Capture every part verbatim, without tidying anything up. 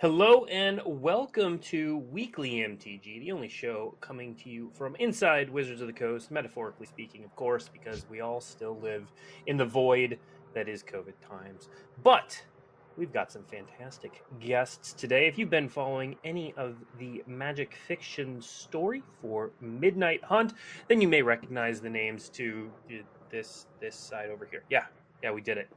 Hello and welcome to Weekly M T G, the only show coming to you from inside Wizards of the Coast, metaphorically speaking, of course, because we all still live in the void that is COVID times. But we've got some fantastic guests today. If you've been following any of the Magic Fiction story for Midnight Hunt, then you may recognize the names to this, this side over here. Yeah, yeah, we did it.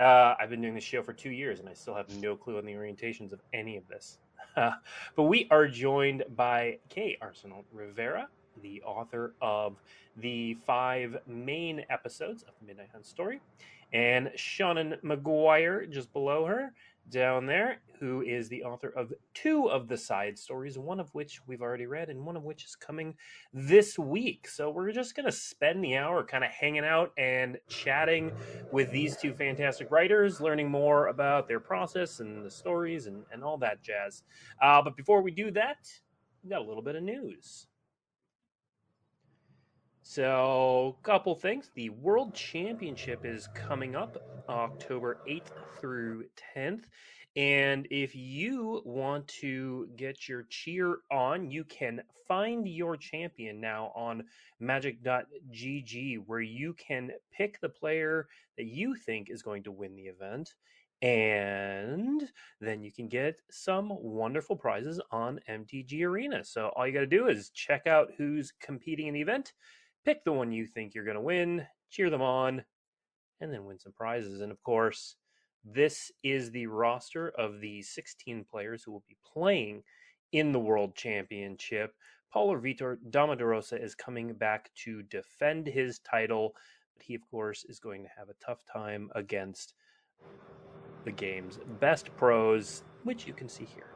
Uh, I've been doing this show for two years, and I still have no clue on the orientations of any of this. Uh, but we are joined by K. Arsenal Rivera, the author of the five main episodes of the Midnight Hunt story, and Seanan McGuire, just below her, down there, who is the author of two of the side stories, one of which we've already read, and one of which is coming this week. So we're just going to spend the hour kind of hanging out and chatting with these two fantastic writers, learning more about their process and the stories and, and all that jazz. Uh, but before we do that, we've got a little bit of news. So, a couple things. The World Championship is coming up October eighth through tenth. And if you want to get your cheer on, you can find your champion now on magic dot g g, where you can pick the player that you think is going to win the event. And then you can get some wonderful prizes on M T G Arena. So, all you got to do is check out who's competing in the event. Pick the one you think you're going to win, cheer them on, and then win some prizes. And, of course, this is the roster of the sixteen players who will be playing in the World Championship. Paulo Vitor Damadorosa is coming back to defend his title, but he, of course, is going to have a tough time against the game's best pros, which you can see here.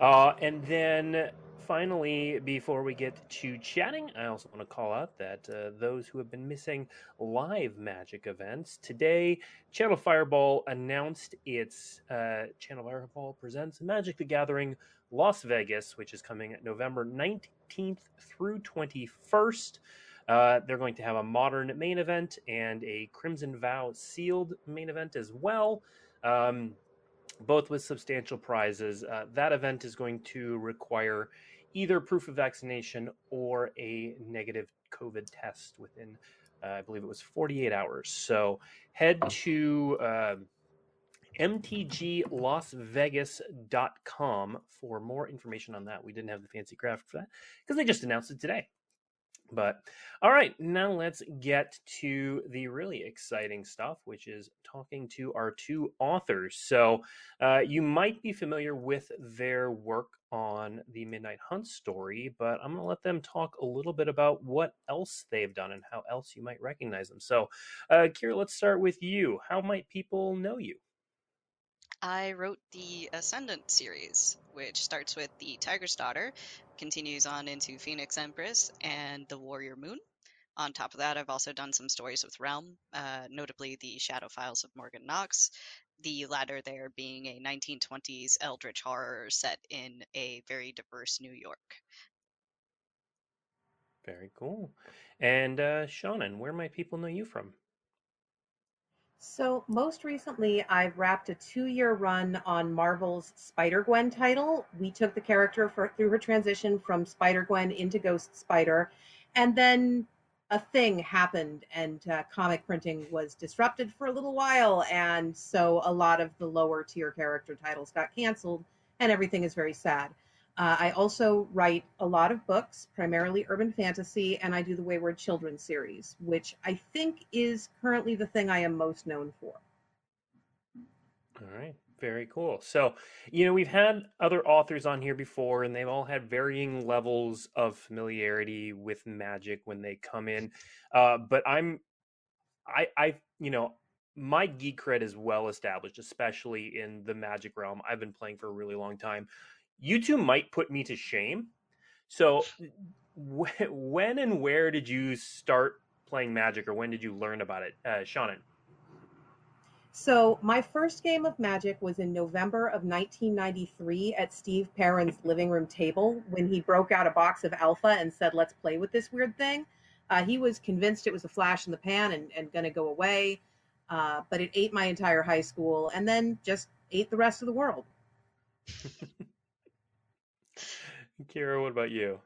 Uh, and then... Finally, before we get to chatting, I also want to call out that uh, those who have been missing live Magic events, today Channel Fireball announced its uh, Channel Fireball Presents Magic the Gathering Las Vegas, which is coming November nineteenth through twenty-first. Uh, they're going to have a modern main event and a Crimson Vow sealed main event as well. Um, both with substantial prizes. Uh, that event is going to require either proof of vaccination or a negative COVID test within, uh, I believe it was forty-eight hours. So head to uh, m t g las vegas dot com for more information on that. We didn't have the fancy graphic for that because they just announced it today. But all right, now let's get to the really exciting stuff, which is talking to our two authors. So uh, you might be familiar with their work on the Midnight Hunt story, but I'm going to let them talk a little bit about what else they've done and how else you might recognize them. So, uh, Kira, let's start with you. How might people know you? I wrote the Ascendant series, which starts with The Tiger's Daughter, continues on into Phoenix Empress and The Warrior Moon. On top of that, I've also done some stories with Realm, uh, notably The Shadow Files of Morgan Knox, the latter there being a nineteen twenties eldritch horror set in a very diverse New York. Very cool. And uh, Seanan, where might people know you from? So most recently, I've wrapped a two-year run on Marvel's Spider-Gwen title. We took the character for, through her transition from Spider-Gwen into Ghost Spider, and then a thing happened, and uh, comic printing was disrupted for a little while, and so a lot of the lower-tier character titles got canceled, and everything is very sad. Uh, I also write a lot of books, primarily urban fantasy, and I do the Wayward Children series, which I think is currently the thing I am most known for. All right. Very cool. So, you know, we've had other authors on here before, and they've all had varying levels of familiarity with Magic when they come in. Uh, but I'm, I, I, you know, my geek cred is well established, especially in the Magic realm. I've been playing for a really long time. You two might put me to shame. So wh- when and where did you start playing Magic, or when did you learn about it? Uh, Seanan. So my first game of Magic was in November of nineteen ninety-three at Steve Perrin's living room table when he broke out a box of Alpha and said, let's play with this weird thing. Uh, he was convinced it was a flash in the pan and, and going to go away. Uh, but it ate my entire high school and then just ate the rest of the world. Kira, what about you?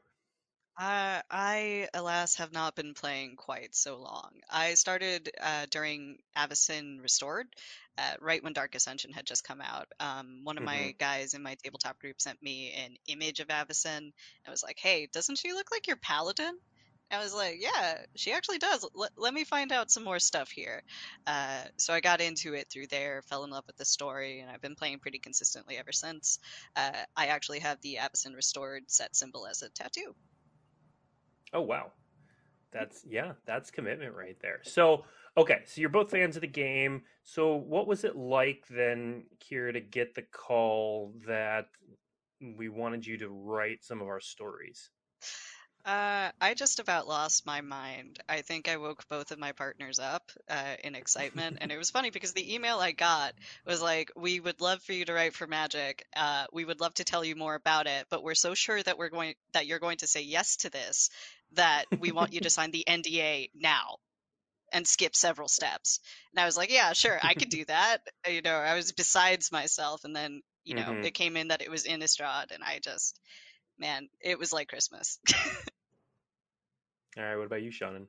Uh, I, alas, have not been playing quite so long. I started uh, during Avacyn Restored, uh, right when Dark Ascension had just come out. Um, one of mm-hmm. my guys in my tabletop group sent me an image of Avacyn. I was like, hey, doesn't she look like your paladin? I was like, yeah, she actually does. L- let me find out some more stuff here. Uh, so I got into it through there, fell in love with the story, and I've been playing pretty consistently ever since. Uh, I actually have the Avacyn Restored set symbol as a tattoo. Oh, wow. That's, yeah, that's commitment right there. So, okay, so you're both fans of the game. So what was it like then, Kira, to get the call that we wanted you to write some of our stories? Uh, I just about lost my mind. I think I woke both of my partners up uh, in excitement, and it was funny because the email I got was like, we would love for you to write for Magic. Uh, we would love to tell you more about it, but we're so sure that we're going that you're going to say yes to this that we want you to sign the N D A now and skip several steps. And I was like, yeah, sure, I could do that. You know, I was besides myself, and then, you know, mm-hmm. it came in that it was Innistrad, and I just... Man, it was like Christmas. All right, what about you, Seanan?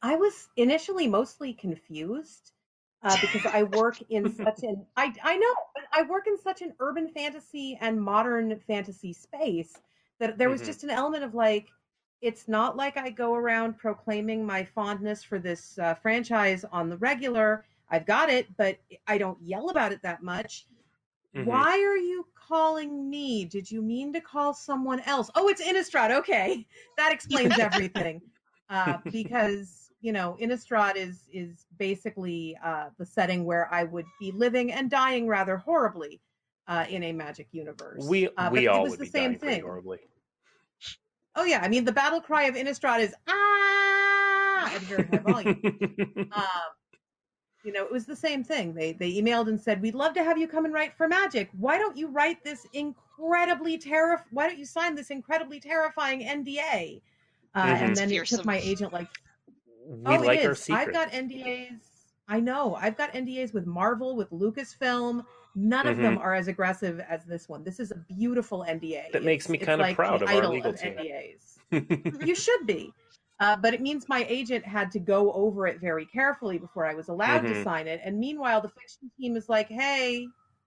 I was initially mostly confused uh, because I work in such an I I know I work in such an urban fantasy and modern fantasy space that there was mm-hmm. just an element of like, it's not like I go around proclaiming my fondness for this uh, franchise on the regular. I've got it, but I don't yell about it that much. Mm-hmm. Why are you calling me? Did you mean to call someone else? Oh, it's Innistrad. Okay, that explains everything. Uh, because, you know, Innistrad is is basically uh, the setting where I would be living and dying rather horribly uh, in a Magic universe. We uh, we all would the be same dying thing. horribly. Oh yeah, I mean the battle cry of Innistrad is ah at very high volume. um, You know, it was the same thing. They they emailed and said, we'd love to have you come and write for Magic. Why don't you write this incredibly terrif- Why don't you sign this incredibly terrifying N D A? Uh, mm-hmm. And then it took my agent like, we oh, like it is. I've got N D As. I know. I've got N D As with Marvel, with Lucasfilm. None mm-hmm. of them are as aggressive as this one. This is a beautiful N D A. That it's, makes me kind of like proud of our legal of team. N D As. You should be. Uh, but it means my agent had to go over it very carefully before I was allowed mm-hmm. to sign it. And meanwhile, the fiction team is like, hey,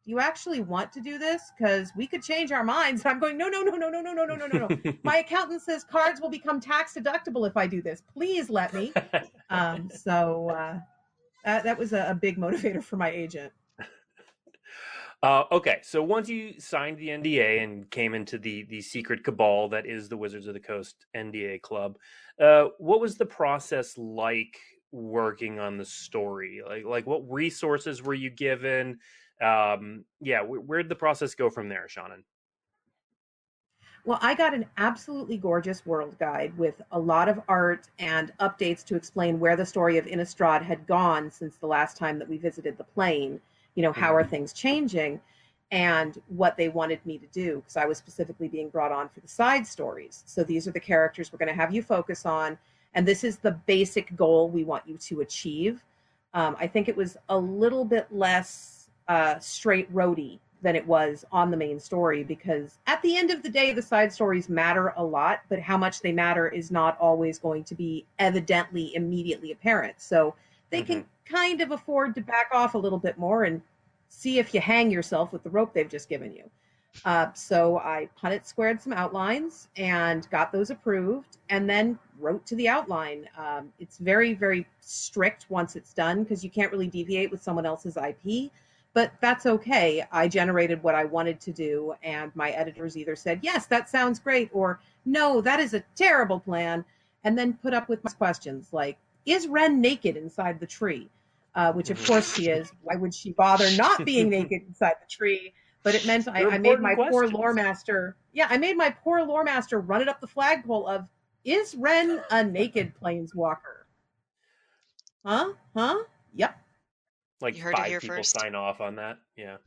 do you actually want to do this? Because we could change our minds. And I'm going, no, no, no, no, no, no, no, no, no, no. My accountant says cards will become tax deductible if I do this. Please let me. Um, so uh, that, that was a, a big motivator for my agent. Uh, okay, so once you signed the N D A and came into the the secret cabal that is the Wizards of the Coast N D A Club, uh, what was the process like working on the story? Like, like what resources were you given? Um, yeah, wh- where'd the process go from there, Seanan? Well, I got an absolutely gorgeous world guide with a lot of art and updates to explain where the story of Innistrad had gone since the last time that we visited the plane. You know, how are things changing and what they wanted me to do, because I was specifically being brought on for the side stories. So these are the characters we're going to have you focus on, and this is the basic goal we want you to achieve. Um, I think it was a little bit less uh, straight roady than it was on the main story, because at the end of the day, the side stories matter a lot, but how much they matter is not always going to be evidently immediately apparent. So they mm-hmm. can kind of afford to back off a little bit more and see if you hang yourself with the rope they've just given you. Uh, so I Punnett squared some outlines and got those approved and then wrote to the outline. Um, it's very, very strict once it's done because you can't really deviate with someone else's I P, but that's okay. I generated what I wanted to do and my editors either said, yes, that sounds great, or no, that is a terrible plan, and then put up with my questions like, is Ren naked inside the tree? Uh, which, of course, she is. Why would she bother not being naked inside the tree? But it meant I, I made my questions. poor lore master. Yeah, I made my poor lore master run it up the flagpole of, is Ren a naked planeswalker? Huh? Huh? Yep. Like you heard five it here people first. Sign off on that. Yeah.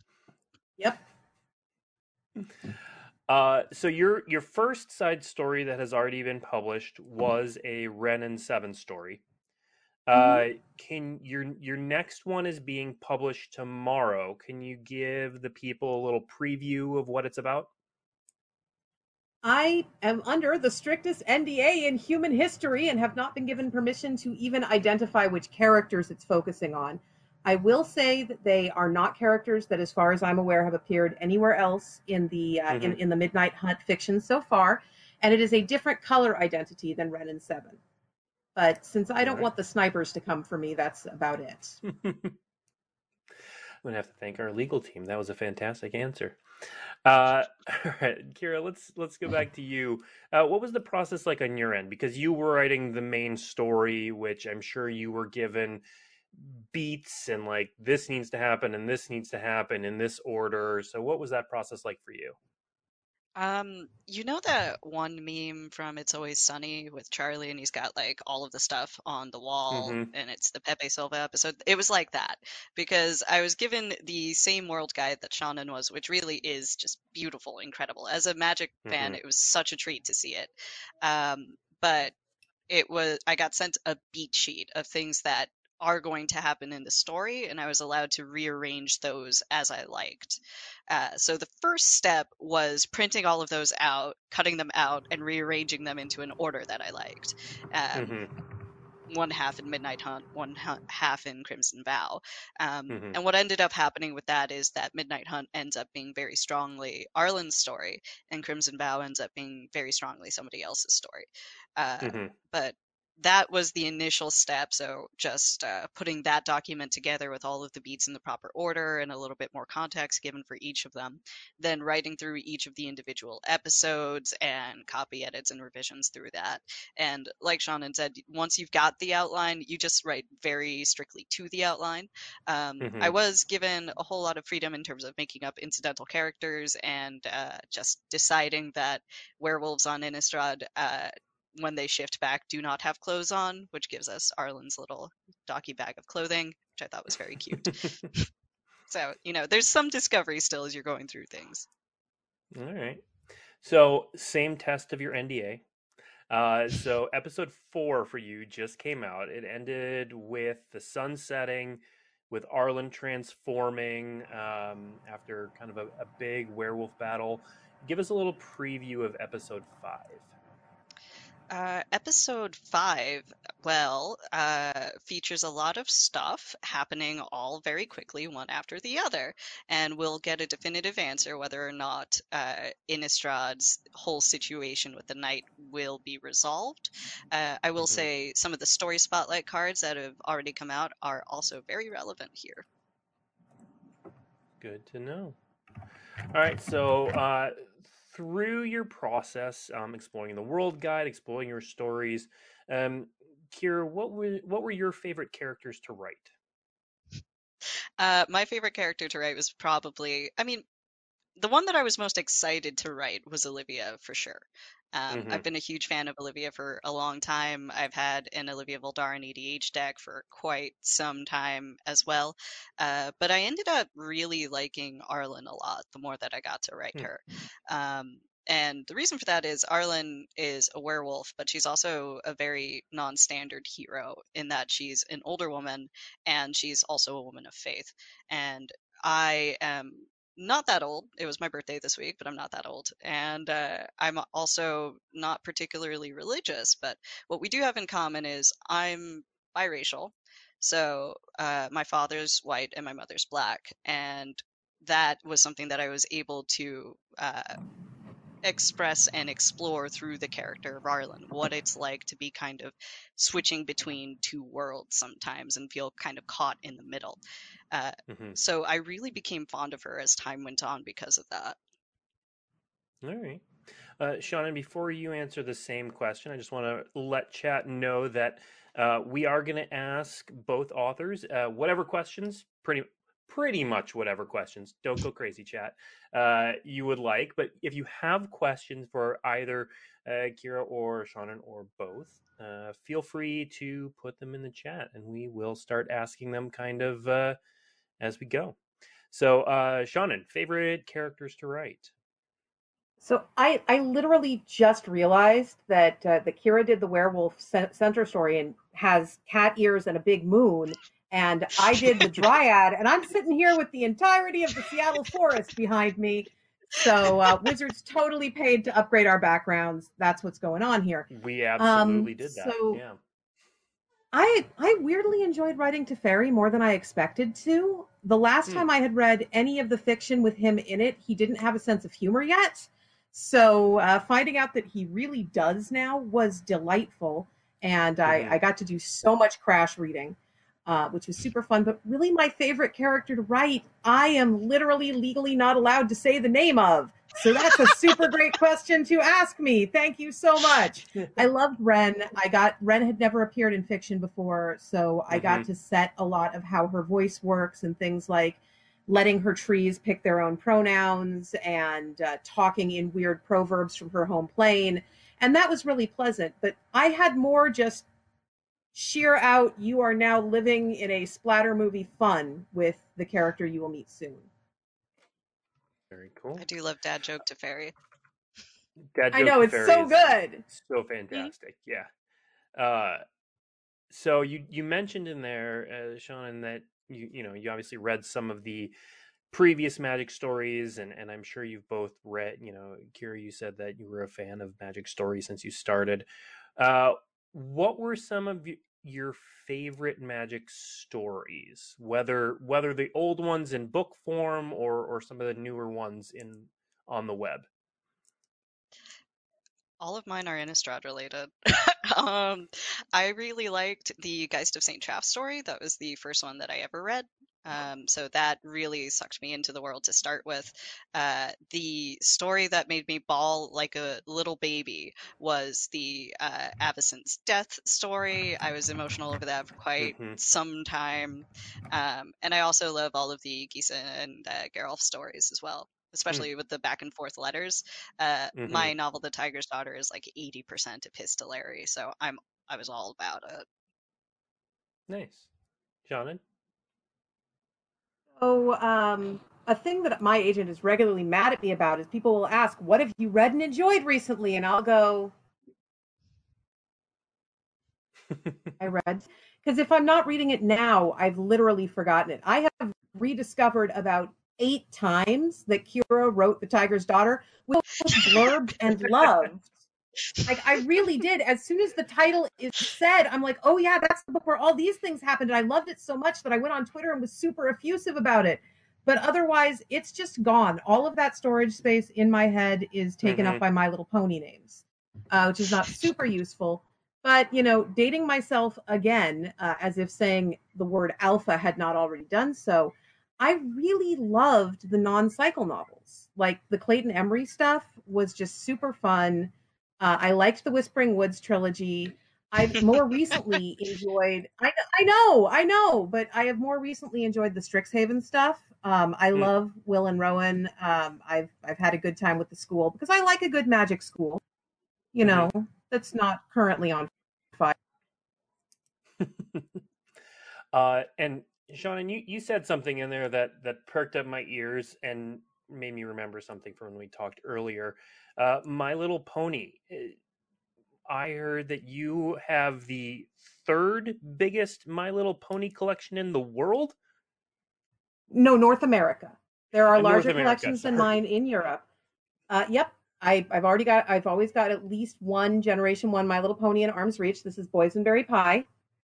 Yep. Uh, so your your first side story that has already been published was a Ren and Seven story. Mm-hmm. Uh, can your your next one is being published tomorrow. Can you give the people a little preview of what it's about? I am under the strictest N D A in human history and have not been given permission to even identify which characters it's focusing on. I will say that they are not characters that, as far as I'm aware, have appeared anywhere else in the uh, mm-hmm. in, in the Midnight Hunt fiction so far, and it is a different color identity than Ren and Seven. But since I don't right. want the snipers to come for me, that's about it. I'm gonna have to thank our legal team. That was a fantastic answer. Uh, all right, Kira, let's let's go back to you. Uh, what was the process like on your end? Because you were writing the main story, which I'm sure you were given beats and like this needs to happen and this needs to happen in this order. So what was that process like for you? Um, you know that one meme from It's Always Sunny with Charlie and he's got like all of the stuff on the wall mm-hmm. and it's the Pepe Silva episode? It was like that because I was given the same world guide that Seanan was, which really is just beautiful, incredible. As a Magic mm-hmm. fan, it was such a treat to see it. Um, but it was, I got sent a beat sheet of things that are going to happen in the story, and I was allowed to rearrange those as I liked. Uh, so the first step was printing all of those out, cutting them out, and rearranging them into an order that I liked. Um, mm-hmm. One half in Midnight Hunt, one half in Crimson Vow. Um, mm-hmm. And what ended up happening with that is that Midnight Hunt ends up being very strongly Arlen's story, and Crimson Vow ends up being very strongly somebody else's story. Uh, mm-hmm. But that was the initial step, so just uh, putting that document together with all of the beats in the proper order and a little bit more context given for each of them, then writing through each of the individual episodes and copy edits and revisions through that. And like Seanan said, once you've got the outline, you just write very strictly to the outline. Um, mm-hmm. I was given a whole lot of freedom in terms of making up incidental characters and uh, just deciding that werewolves on Innistrad, uh, when they shift back, do not have clothes on, which gives us Arlen's little docky bag of clothing, which I thought was very cute. So, you know, there's some discovery still as you're going through things. All right. So, same test of your N D A. Uh, so, episode four for you just came out. It ended with the sun setting, with Arlen transforming um, after kind of a, a big werewolf battle. Give us a little preview of episode five. Uh, episode five, well, uh, features a lot of stuff happening all very quickly, one after the other, and we'll get a definitive answer whether or not uh, Innistrad's whole situation with the Knight will be resolved. Uh, I will mm-hmm. say some of the story spotlight cards that have already come out are also very relevant here. Good to know. All right, so... Uh... through your process, um, exploring the world guide, exploring your stories, um, Kira, what were what were your favorite characters to write? Uh, my favorite character to write was probably, I mean, the one that I was most excited to write was Olivia, for sure. Um, mm-hmm. I've been a huge fan of Olivia for a long time. I've had an Olivia Voldar and E D H deck for quite some time as well. Uh, but I ended up really liking Arlen a lot the more that I got to write mm-hmm. her. Um, and the reason for that is Arlen is a werewolf, but she's also a very non-standard hero in that she's an older woman and she's also a woman of faith. And I am... not that old. It was my birthday this week, but I'm not that old. And uh, I'm also not particularly religious, but what we do have in common is I'm biracial. So uh, my father's white and my mother's black. And that was something that I was able to uh, express and explore through the character of Arlen, what it's like to be kind of switching between two worlds sometimes and feel kind of caught in the middle. Uh, mm-hmm. So I really became fond of her as time went on because of that. All right. Uh, Seanan, before you answer the same question, I just want to let chat know that uh, we are going to ask both authors uh, whatever questions, pretty pretty much whatever questions, don't go crazy chat, uh, you would like. But if you have questions for either uh, Kira or Seanan or both, uh, feel free to put them in the chat and we will start asking them kind of uh, as we go. So uh, Seanan, favorite characters to write? So I, I literally just realized that uh, the Kira did the werewolf center story and has cat ears and a big moon. And I did the dryad, and I'm sitting here with the entirety of the Seattle forest behind me. So uh, Wizards totally paid to upgrade our backgrounds. That's what's going on here. We absolutely um, did that. So yeah. I I weirdly enjoyed writing Teferi more than I expected to. The last mm. time I had read any of the fiction with him in it, he didn't have a sense of humor yet. So uh, finding out that he really does now was delightful, and I, I got to do so much crash reading, uh, which was super fun, but really my favorite character to write, I am literally legally not allowed to say the name of. So that's a super great question to ask me. Thank you so much. I loved Ren. I got Ren had never appeared in fiction before, so I mm-hmm. got to set a lot of how her voice works and things like letting her trees pick their own pronouns and uh, talking in weird proverbs from her home plane. And that was really pleasant, but I had more just sheer out, you are now living in a splatter movie fun with the character you will meet soon. Very cool. I do love Dad Joke Teferi. Dad Joke I know, it's Teferi so good. So fantastic, mm-hmm. yeah. Uh, so you, you mentioned in there, uh, Seanan, that You, you know, you obviously read some of the previous Magic stories, and, and I'm sure you've both read, you know, Kira, you said that you were a fan of Magic stories since you started. Uh, what were some of your favorite Magic stories, whether whether the old ones in book form or, or some of the newer ones in on the web? All of mine are Innistrad related. um, I really liked the Geist of Saint Chaff story. That was the first one that I ever read. Um, so that really sucked me into the world to start with. Uh, the story that made me bawl like a little baby was the uh, Avacyn's death story. I was emotional over that for quite mm-hmm. some time. Um, and I also love all of the Gisa and uh, Geralf stories as well, especially mm. with the back and forth letters. Uh, mm-hmm. My novel, The Tiger's Daughter, is like eighty percent epistolary. So I'm, I was all about it. Nice. Seanan? So um, a thing that my agent is regularly mad at me about is people will ask, what have you read and enjoyed recently? And I'll go, I read. Because if I'm not reading it now, I've literally forgotten it. I have rediscovered about eight times that Kira wrote The Tiger's Daughter, which was blurbed and loved. Like, I really did. As soon as the title is said, I'm like, oh yeah, that's the book where all these things happened. And I loved it so much that I went on Twitter and was super effusive about it. But otherwise, it's just gone. All of that storage space in my head is taken mm-hmm. up by My Little Pony names, uh, which is not super useful. But, you know, dating myself again, uh, as if saying the word alpha had not already done so, I really loved the non-cycle novels. Like the Clayton Emery stuff was just super fun. Uh, I liked the Whispering Woods trilogy. I've more recently enjoyed, I, I know, I know, but I have more recently enjoyed the Strixhaven stuff. Um, I mm. love Will and Rowan. Um, I've, I've had a good time with the school because I like a good Magic school, you know, mm. that's not currently on fire. uh, and Seanan, you, you said something in there that, that perked up my ears and made me remember something from when we talked earlier. Uh, My Little Pony. I heard that you have the third biggest My Little Pony collection in the world? No, North America. There are larger collections than mine in Europe. Uh, yep. I, I've already got, I've always got at least one Generation one My Little Pony in arm's reach. This is Boysenberry Pie.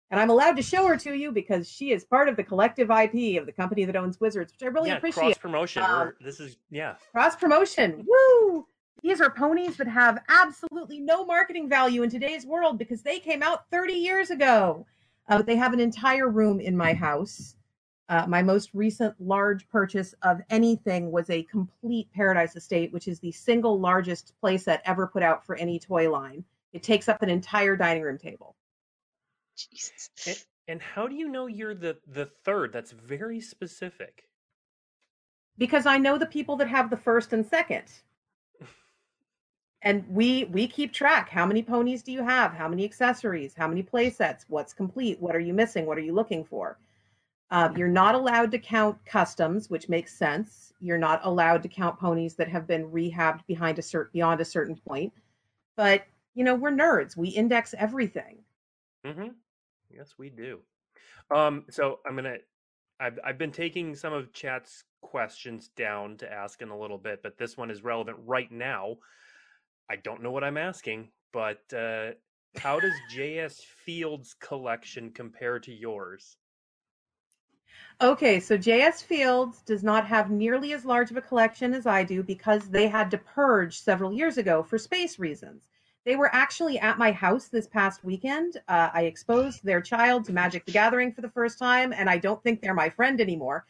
And I'm allowed to show her to you because she is part of the collective I P of the company that owns Wizards, which I really yeah, appreciate. Cross promotion. Um, this is yeah. Cross promotion. Woo! These are ponies that have absolutely no marketing value in today's world because they came out thirty years ago. Uh, but they have an entire room in my house. Uh, my most recent large purchase of anything was a complete Paradise Estate, which is the single largest playset ever put out for any toy line. It takes up an entire dining room table. Jesus. And, and how do you know you're the, the third? That's very specific. Because I know the people that have the first and second. And we we keep track. How many ponies do you have? How many accessories? How many play sets? What's complete? What are you missing? What are you looking for? Uh, you're not allowed to count customs, which makes sense. You're not allowed to count ponies that have been rehabbed behind a cert- beyond a certain point. But, you know, we're nerds. We index everything. Mm-hmm. Yes, we do. Um, so I'm going to... I've, I've been taking some of chat's questions down to ask in a little bit, but this one is relevant right now. I don't know what I'm asking, but uh, how does J S. Fields' collection compare to yours? Okay, so J S. Fields does not have nearly as large of a collection as I do because they had to purge several years ago for space reasons. They were actually at my house this past weekend. Uh, I exposed their child to Magic the Gathering for the first time, and I don't think they're my friend anymore.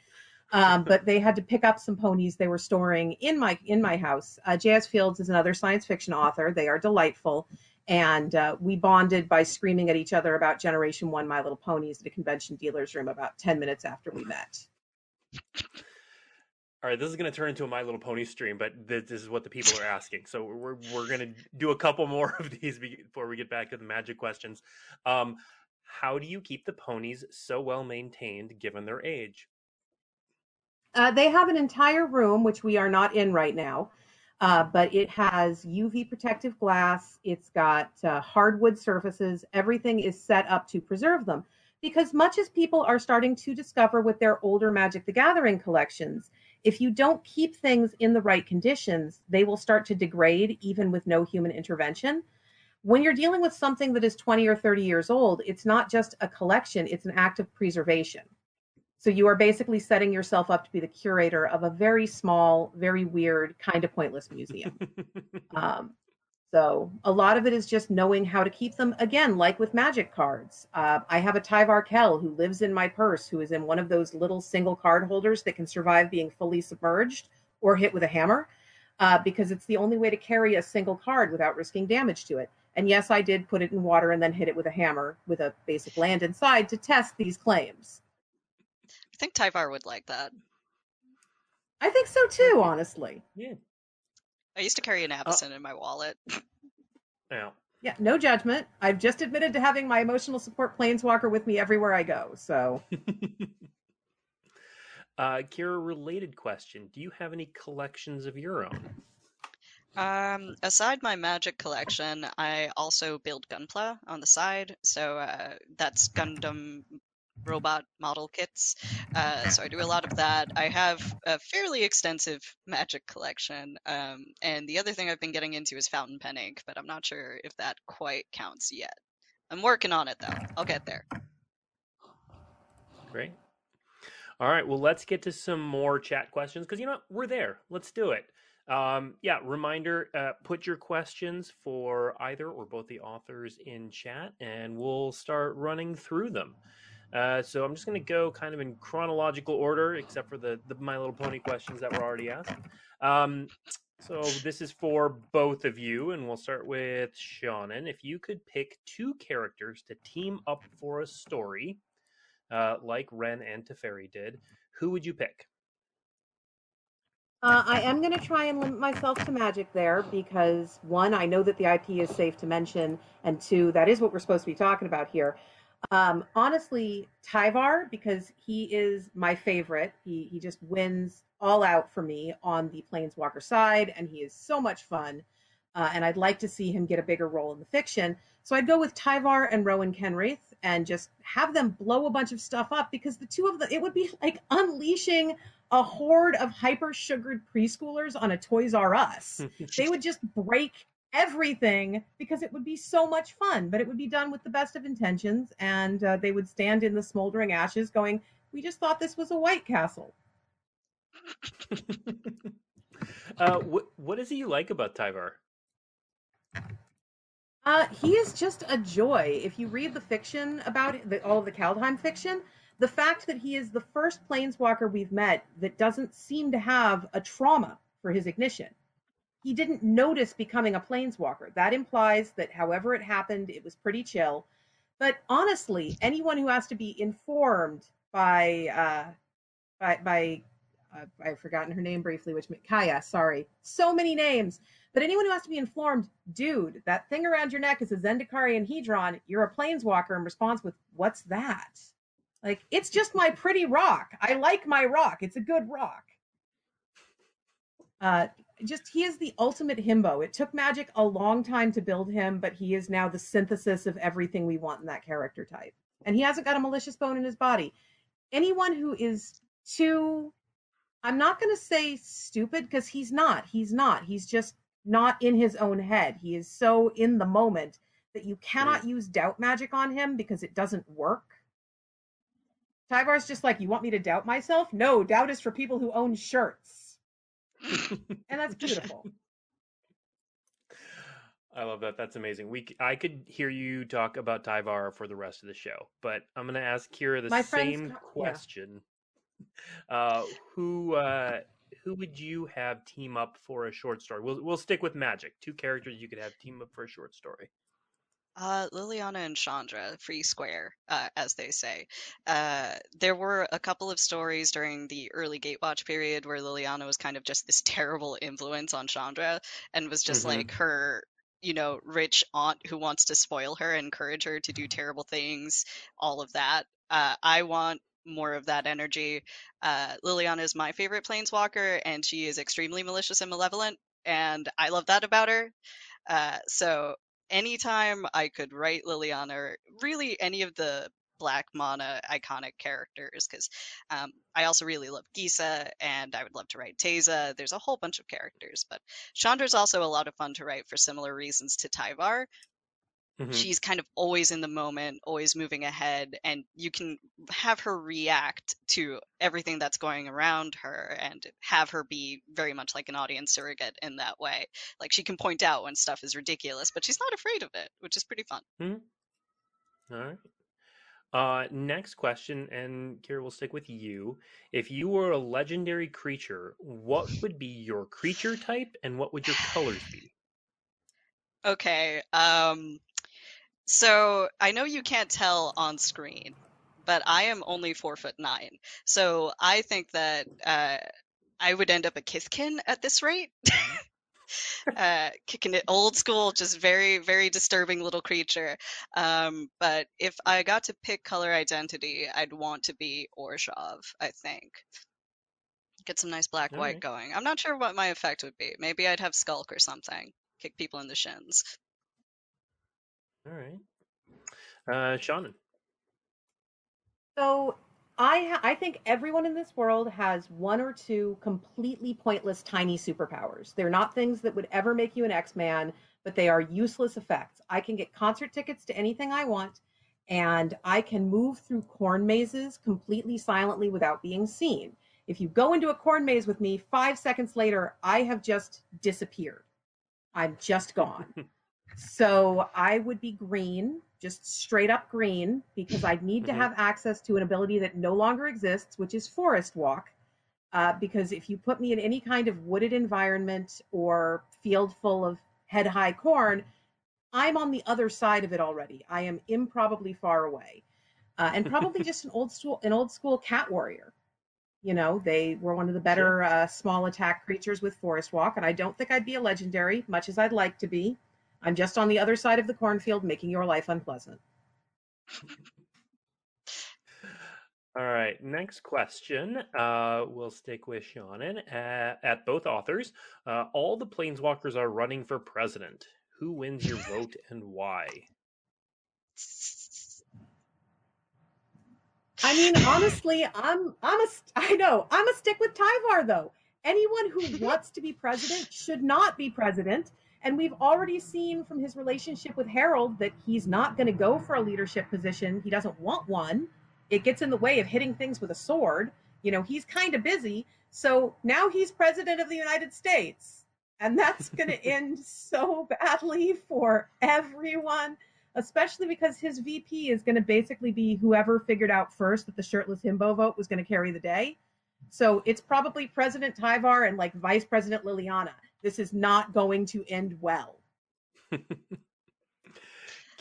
Um, but they had to pick up some ponies they were storing in my in my house. Uh, J S. Fields is another science fiction author. They are delightful. And uh, we bonded by screaming at each other about Generation One My Little Ponies at a convention dealer's room about ten minutes after we met. All right, this is going to turn into a My Little Pony stream, but this, this is what the people are asking. So we're we're going to do a couple more of these before we get back to the magic questions. Um, how do you keep the ponies so well maintained given their age? Uh, they have an entire room, which we are not in right now. Uh, but it has U V protective glass. It's got uh, hardwood surfaces. Everything is set up to preserve them. Because much as people are starting to discover with their older Magic the Gathering collections, if you don't keep things in the right conditions, they will start to degrade even with no human intervention. When you're dealing with something that is twenty or thirty years old, it's not just a collection, it's an act of preservation. So you are basically setting yourself up to be the curator of a very small, very weird, kind of pointless museum. um, so a lot of it is just knowing how to keep them. Again, like with magic cards, uh, I have a Tyvar Kell who lives in my purse, who is in one of those little single card holders that can survive being fully submerged or hit with a hammer, uh, because it's the only way to carry a single card without risking damage to it. And yes, I did put it in water and then hit it with a hammer with a basic land inside to test these claims. I think Tyvar would like that. I think so too, honestly. Yeah. I used to carry an Avacyn oh. in my wallet. Yeah. Yeah, no judgment. I've just admitted to having my emotional support planeswalker with me everywhere I go, so. uh, Kira, related question. Do you have any collections of your own? Um, aside my magic collection, I also build Gunpla on the side, so uh, that's Gundam robot model kits, uh, so I do a lot of that. I have a fairly extensive magic collection, um, and the other thing I've been getting into is fountain pen ink, but I'm not sure if that quite counts yet. I'm working on it, though. I'll get there. Great. All right, well, let's get to some more chat questions, because you know what? We're there. Let's do it. Um, yeah, reminder, uh, put your questions for either or both the authors in chat, and we'll start running through them. Uh, so I'm just going to go kind of in chronological order, except for the, the My Little Pony questions that were already asked. Um, so this is for both of you, and we'll start with Seanan. If you could pick two characters to team up for a story, uh, like Ren and Teferi did, who would you pick? Uh, I am going to try and limit myself to magic there because, one, I know that the I P is safe to mention, and two, that is what we're supposed to be talking about here. Um, honestly, Tyvar, because he is my favorite. He he just wins all out for me on the Planeswalker side, and he is so much fun. Uh, and I'd like to see him get a bigger role in the fiction. So I'd go with Tyvar and Will Kenrith and just have them blow a bunch of stuff up because the two of them, it would be like unleashing a horde of hyper-sugared preschoolers on a Toys R Us. They would just break everything because it would be so much fun, but it would be done with the best of intentions, and uh, they would stand in the smoldering ashes going, we just thought this was a White Castle. uh, wh- what is it you like about Tyvar? Uh, he is just a joy. If you read the fiction about it, the, all of the Kaldheim fiction, the fact that he is the first planeswalker we've met that doesn't seem to have a trauma for his ignition. He didn't notice becoming a planeswalker. That implies that however it happened, it was pretty chill. But honestly, anyone who has to be informed by, uh, by, by uh, I've forgotten her name briefly, which meant Kaya, sorry, so many names. But anyone who has to be informed, dude, that thing around your neck is a Zendikarian Hedron. You're a planeswalker in response with, what's that? Like, it's just my pretty rock. I like my rock. It's a good rock. Uh, just, he is the ultimate himbo. It took Magic a long time to build him, but he is now the synthesis of everything we want in that character type. And he hasn't got a malicious bone in his body. Anyone who is too, I'm not going to say stupid, because he's not. He's not. He's just not in his own head. He is so in the moment that you cannot yeah. use doubt magic on him because it doesn't work. Tyvar's just like, you want me to doubt myself? No, doubt is for people who own shirts. And that's beautiful. I love that. That's amazing. We, I could hear you talk about Tyvar for the rest of the show, but I'm going to ask Kira the My same co- question. Yeah. Uh, who uh, who would you have team up for a short story? We'll we'll stick with Magic. Two characters you could have team up for a short story. Uh, Liliana and Chandra, free square, uh, as they say. Uh, there were a couple of stories during the early Gatewatch period where Liliana was kind of just this terrible influence on Chandra and was just mm-hmm. like her, you know, rich aunt who wants to spoil her, encourage her to do terrible things, all of that. Uh, I want more of that energy. Uh, Liliana is my favorite planeswalker, and she is extremely malicious and malevolent, and I love that about her. Uh, so... Anytime I could write Liliana, or really any of the Black Mana iconic characters, because um, I also really love Gisa, and I would love to write Teyza. There's a whole bunch of characters, but Chandra's also a lot of fun to write for similar reasons to Tyvar. Mm-hmm. She's kind of always in the moment, always moving ahead, and you can have her react to everything that's going around her and have her be very much like an audience surrogate in that way. Like, she can point out when stuff is ridiculous, but she's not afraid of it, which is pretty fun. Mm-hmm. All right. Uh, next question, and Kira, we'll stick with you. If you were a legendary creature, what would be your creature type, and what would your colors be? Okay, um... So I know you can't tell on screen, but I am only four foot nine. So I think that uh, I would end up a Kithkin at this rate. uh, kicking it old school, just very, very disturbing little creature. Um, but if I got to pick color identity, I'd want to be Orzhov, I think. Get some nice black, white right. going. I'm not sure what my effect would be. Maybe I'd have Skulk or something. Kick people in the shins. All right. Uh, Seanan. So I ha- I think everyone in this world has one or two completely pointless tiny superpowers. They're not things that would ever make you an X-Man, but they are useless effects. I can get concert tickets to anything I want, and I can move through corn mazes completely silently without being seen. If you go into a corn maze with me, five seconds later, I have just disappeared. I'm just gone. So I would be green, just straight up green, because I'd need mm-hmm. to have access to an ability that no longer exists, which is Forest Walk. Uh, because if you put me in any kind of wooded environment or field full of head-high corn, I'm on the other side of it already. I am improbably far away. Uh, and probably just an old school, an old school cat warrior. You know, they were one of the better uh, small attack creatures with Forest Walk, and I don't think I'd be a legendary, much as I'd like to be. I'm just on the other side of the cornfield, making your life unpleasant. All right, next question. Uh, we'll stick with Seanan at, at both authors. Uh, all the planeswalkers are running for president. Who wins your vote and why? I mean, honestly, I'm I'm a I know I'm a stick with Tyvar though. Anyone who wants to be president should not be president. And we've already seen from his relationship with Harold that he's not going to go for a leadership position. He doesn't want one. It gets in the way of hitting things with a sword. You know, he's kind of busy. So now he's president of the United States. And that's going to end so badly for everyone, especially because his V P is going to basically be whoever figured out first that the shirtless himbo vote was going to carry the day. So it's probably President Tyvar and like Vice President Liliana. This is not going to end well.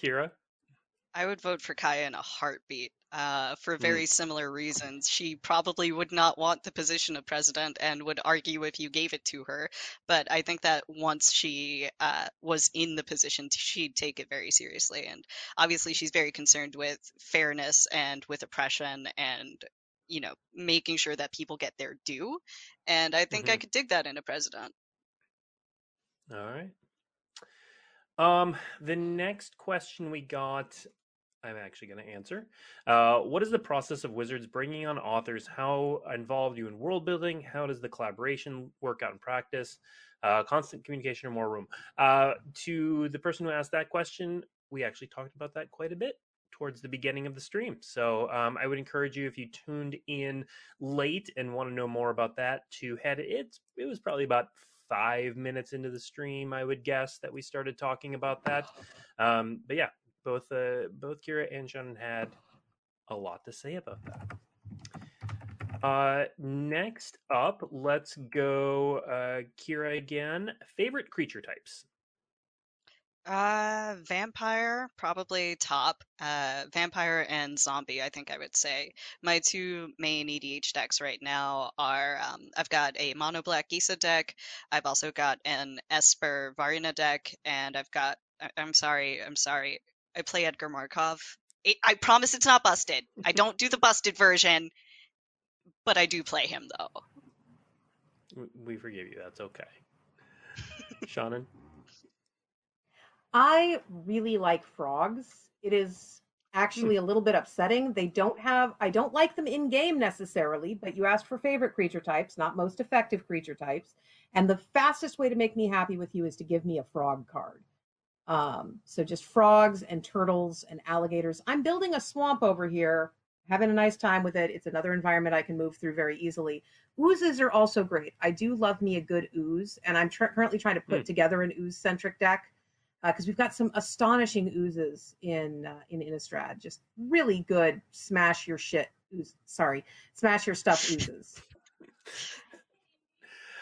Kira? I would vote for Kaya in a heartbeat. uh, for very mm. similar reasons. She probably would not want the position of president and would argue if you gave it to her. But I think that once she uh, was in the position, she'd take it very seriously. And obviously she's very concerned with fairness and with oppression and, you know, making sure that people get their due. And I think mm-hmm. I could dig that in a president. All right. Um, the next question we got, I'm actually going to answer. Uh, what is the process of Wizards bringing on authors? How involved are you in world building? How does the collaboration work out in practice? Uh, constant communication or more room? Uh, to the person who asked that question, we actually talked about that quite a bit towards the beginning of the stream. So um, I would encourage you, if you tuned in late and want to know more about that, to head it. It was probably about five minutes into the stream, I would guess, that we started talking about that. Um, but yeah, both uh, both Kira and Shannon had a lot to say about that. Uh, next up, let's go uh, Kira again. Favorite creature types? Uh, vampire, probably top. Uh, vampire and zombie, I think I would say. My two main E D H decks right now are, um, I've got a mono black Gisa deck, I've also got an Esper Varina deck, and I've got, I I'm sorry, I'm sorry, I play Edgar Markov. It, I promise it's not busted. I don't do the busted version, but I do play him, though. We forgive you, that's okay. Shannon? I really like frogs. It is actually a little bit upsetting. They don't have, I don't like them in game necessarily, but you asked for favorite creature types, not most effective creature types. And the fastest way to make me happy with you is to give me a frog card. Um, so just frogs and turtles and alligators. I'm building a swamp over here, having a nice time with it. It's another environment I can move through very easily. Oozes are also great. I do love me a good ooze, and I'm tr currently trying to put mm. together an ooze-centric deck. Because uh, we've got some astonishing oozes in uh, in Innistrad, just really good smash your shit ooze. Sorry, smash your stuff oozes.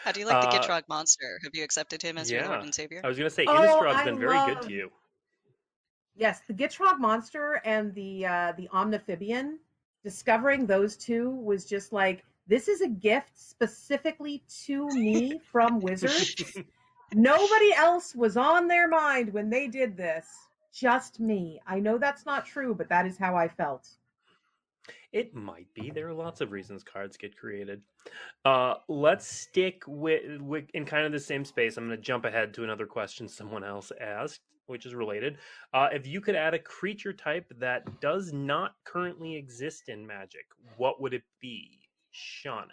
How do you like uh, the Gitrog Monster? Have you accepted him as yeah. your Lord and Savior? I was going to say Innistrad's oh, been very love... good to you. Yes, the Gitrog Monster and the uh, the Omniphibian. Discovering those two was just like, this is a gift specifically to me from Wizards. Nobody else was on their mind when they did this. Just me. I know that's not true, but that is how I felt. It might be. There are lots of reasons cards get created. Uh, let's stick with, with in kind of the same space. I'm going to jump ahead to another question someone else asked, which is related. Uh, if you could add a creature type that does not currently exist in Magic, what would it be? Shannon.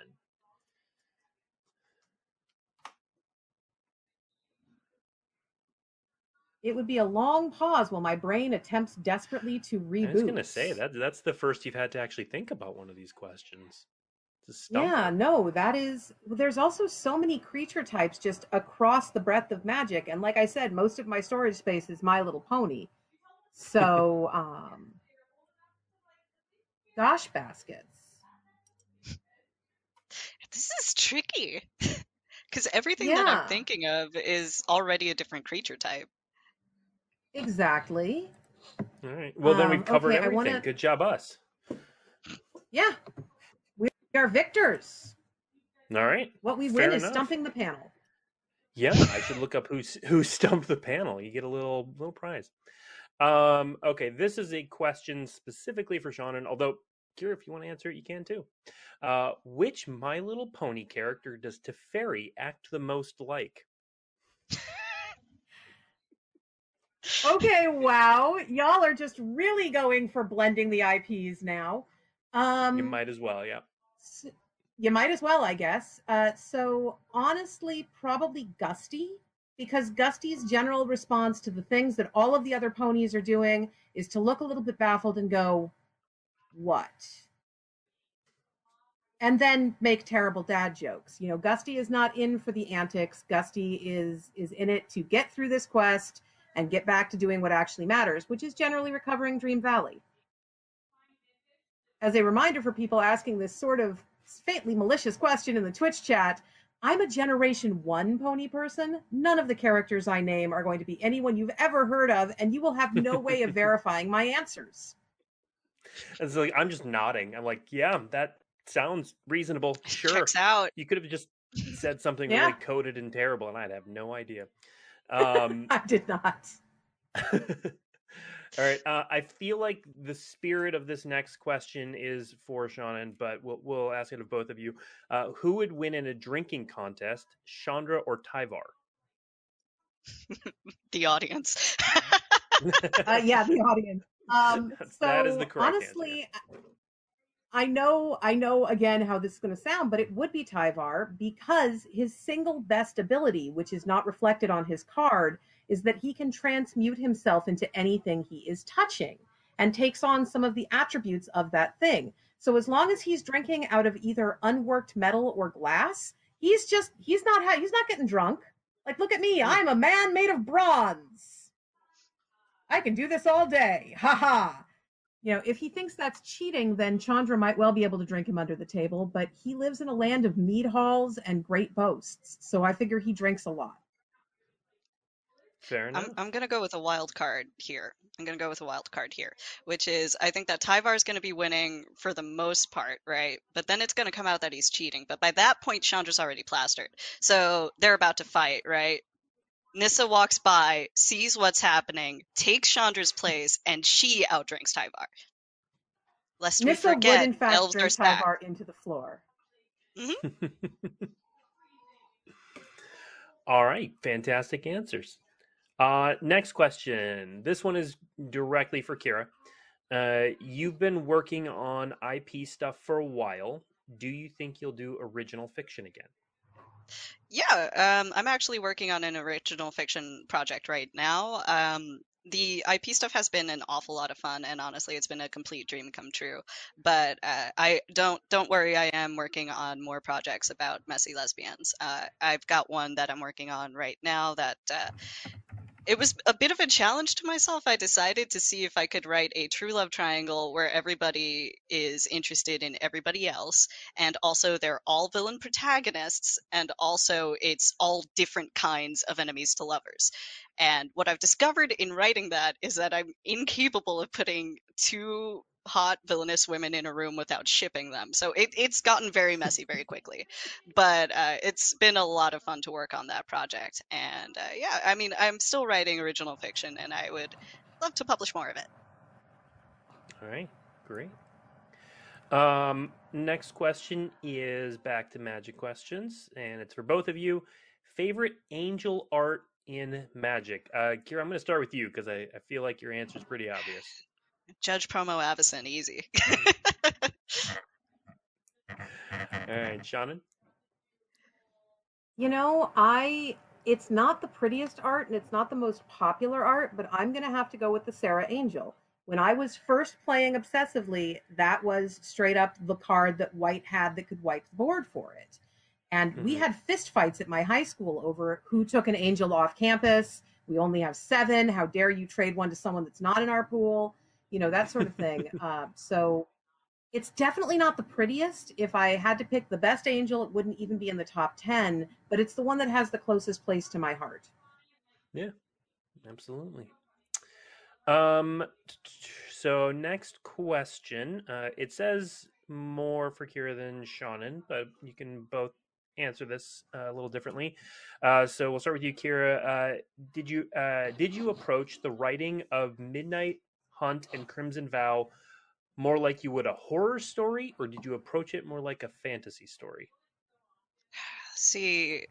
It would be a long pause while my brain attempts desperately to reboot. I was going to say, that, that's the first you've had to actually think about one of these questions. Yeah, no, that is... There's also so many creature types just across the breadth of Magic. And like I said, most of my storage space is My Little Pony. So, um... gosh, baskets. This is tricky. Because everything yeah. that I'm thinking of is already a different creature type. Exactly. All right. Well, then um, we've covered okay, everything. Wanna... Good job, us. Yeah. We are victors. All right. What we Fair win enough. Is stumping the panel. Yeah, I should look up who, who stumped the panel. You get a little, little prize. Um, okay, this is a question specifically for Shannon, although, Kira, if you want to answer it, you can too. Uh, which My Little Pony character does Teferi act the most like? Okay, wow. Y'all are just really going for blending the I Ps now. Um, you might as well, yeah. So, you might as well, I guess. Uh, so, honestly, probably Gusty, because Gusty's general response to the things that all of the other ponies are doing is to look a little bit baffled and go, what? And then make terrible dad jokes. You know, Gusty is not in for the antics. Gusty is is in it to get through this quest and get back to doing what actually matters, which is generally recovering Dream Valley. As a reminder for people asking this sort of faintly malicious question in the Twitch chat, I'm a Generation one pony person. None of the characters I name are going to be anyone you've ever heard of, and you will have no way of verifying my answers. And so, like, I'm just nodding. I'm like, yeah, that sounds reasonable. Sure. Checks out. You could have just said something yeah. really coded and terrible, and I'd have no idea. Um, I did not. All right. Uh, I feel like the spirit of this next question is for Seanan, but we'll, we'll ask it of both of you. Uh, who would win in a drinking contest, Chandra or Tyvar? The audience. uh, yeah, the audience. Um, so that is the correct honestly, answer. I know, I know again how this is going to sound, but it would be Tyvar because his single best ability, which is not reflected on his card, is that he can transmute himself into anything he is touching and takes on some of the attributes of that thing. So as long as he's drinking out of either unworked metal or glass, he's just, he's not, ha- he's not getting drunk. Like, look at me, I'm a man made of bronze. I can do this all day, ha ha. You know, if he thinks that's cheating, then Chandra might well be able to drink him under the table, but he lives in a land of mead halls and great boasts, so I figure he drinks a lot. Fair enough. I'm, I'm going to go with a wild card here. I'm going to go with a wild card here, which is I think that Tyvar is going to be winning for the most part, right? But then it's going to come out that he's cheating. But by that point, Chandra's already plastered. So they're about to fight, right? Nissa walks by, sees what's happening, takes Chandra's place, and she outdrinks Tyvar. Lest Nissa we forget, would in fact elves drink are stacked. Tyvar into the floor. Mm-hmm. All right, fantastic answers. Uh, next question. This one is directly for Kira. Uh, you've been working on I P stuff for a while. Do you think you'll do original fiction again? Yeah, um, I'm actually working on an original fiction project right now. Um, the I P stuff has been an awful lot of fun, and honestly, it's been a complete dream come true. But uh, I don't don't worry, I am working on more projects about messy lesbians. Uh, I've got one that I'm working on right now that uh, it was a bit of a challenge to myself. I decided to see if I could write a true love triangle where everybody is interested in everybody else, and also they're all villain protagonists, and also it's all different kinds of enemies to lovers. And what I've discovered in writing that is that I'm incapable of putting two hot villainous women in a room without shipping them. So it, it's gotten very messy very quickly, but uh, it's been a lot of fun to work on that project. And uh, yeah, I mean, I'm still writing original fiction and I would love to publish more of it. All right, great. Um, next question is back to Magic questions, and it's for both of you. Favorite angel art in Magic? Uh, Kira, I'm going to start with you because I, I feel like your answer is pretty obvious. Judge Promo Avacyn, easy. All right, Seanan? You know, I it's not the prettiest art and it's not the most popular art, but I'm going to have to go with the Sarah Angel. When I was first playing obsessively, that was straight up the card that White had that could wipe the board for it. And mm-hmm. we had fist fights at my high school over who took an angel off campus. We only have seven. How dare you trade one to someone that's not in our pool? You know, that sort of thing. Uh, so it's definitely not the prettiest. If I had to pick the best angel, it wouldn't even be in the top ten, but it's the one that has the closest place to my heart. Yeah, absolutely. Um, so next question, uh, it says more for Kira than Seanan, but you can both answer this uh, a little differently. Uh, so we'll start with you, Kira. Uh, did you, uh, did you approach the writing of Midnight Hunt and Crimson Vow more like you would a horror story, or did you approach it more like a fantasy story? See,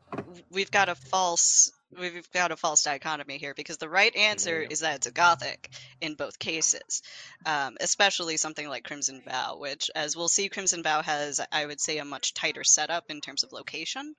we've got a false we've got a false dichotomy here, because the right answer is that it's a gothic in both cases, um, especially something like Crimson Vow, which, as we'll see, Crimson Vow has, I would say, a much tighter setup in terms of location,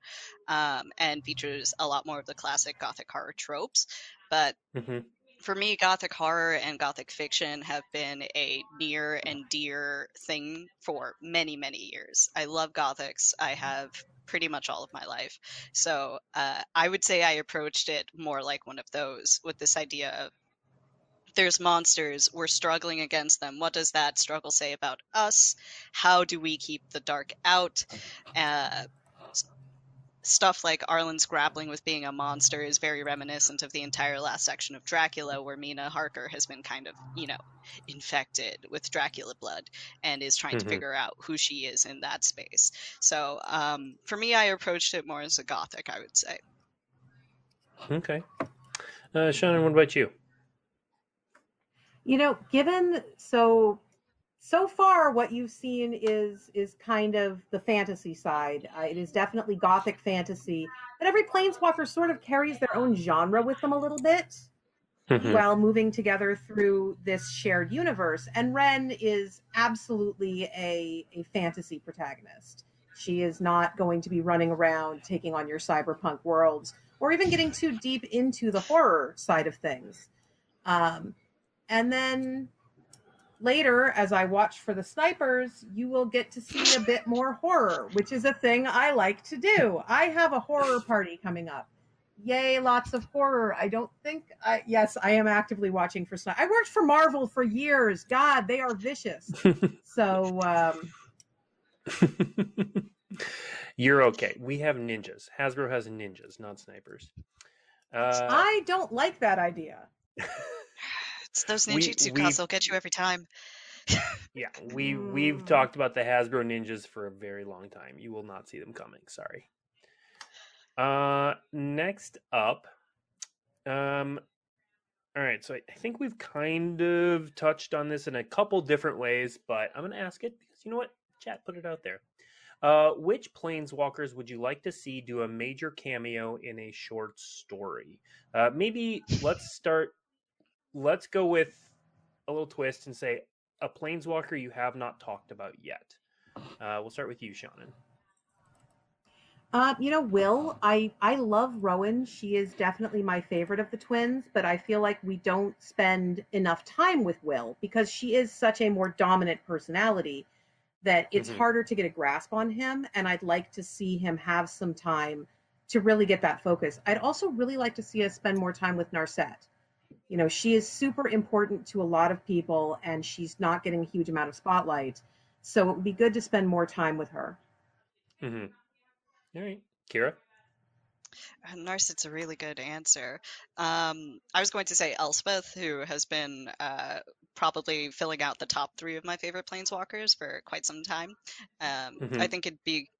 um, and features a lot more of the classic gothic horror tropes. But mm-hmm. for me, gothic horror and gothic fiction have been a near and dear thing for many, many years. I love gothics. I have pretty much all of my life. So uh, I would say I approached it more like one of those, with this idea of there's monsters, we're struggling against them. What does that struggle say about us? How do we keep the dark out? Uh, stuff like Arlen's grappling with being a monster is very reminiscent of the entire last section of Dracula, where Mina Harker has been kind of, you know, infected with Dracula blood and is trying mm-hmm. to figure out who she is in that space. So um, for me, I approached it more as a gothic, I would say. Okay. Uh, Shannon, what about you? You know, given so... So far, what you've seen is is kind of the fantasy side. Uh, it is definitely gothic fantasy, and every planeswalker sort of carries their own genre with them a little bit, mm-hmm. while moving together through this shared universe. And Ren is absolutely a a fantasy protagonist. She is not going to be running around taking on your cyberpunk worlds, or even getting too deep into the horror side of things. Um, and then. Later, as I watch for the snipers, you will get to see a bit more horror, which is a thing I like to do. I have a horror party coming up. Yay, lots of horror. I don't think... I, yes, I am actively watching for snipers. I worked for Marvel for years. God, they are vicious. So, um... You're okay. We have ninjas. Hasbro has ninjas, not snipers. Uh... I don't like that idea. It's those ninjutsu costs will get you every time. yeah, we we've talked about the Hasbro ninjas for a very long time. You will not see them coming. Sorry. Uh, next up, um, all right. So I, I think we've kind of touched on this in a couple different ways, but I'm going to ask it because you know what? Chat put it out there. Uh, which planeswalkers would you like to see do a major cameo in a short story? Uh, maybe let's start. Let's go with a little twist and say a planeswalker you have not talked about yet. Uh, we'll start with you, Seanan. Uh, you know, Will, I, I love Rowan. She is definitely my favorite of the twins, but I feel like we don't spend enough time with Will because she is such a more dominant personality that it's mm-hmm. harder to get a grasp on him, and I'd like to see him have some time to really get that focus. I'd also really like to see us spend more time with Narset. You know, she is super important to a lot of people, and she's not getting a huge amount of spotlight. So it would be good to spend more time with her. Mm-hmm. All right. Kira? Uh, Narset's a really good answer. Um, I was going to say Elspeth, who has been uh, probably filling out the top three of my favorite planeswalkers for quite some time. Um, mm-hmm. I think it'd be...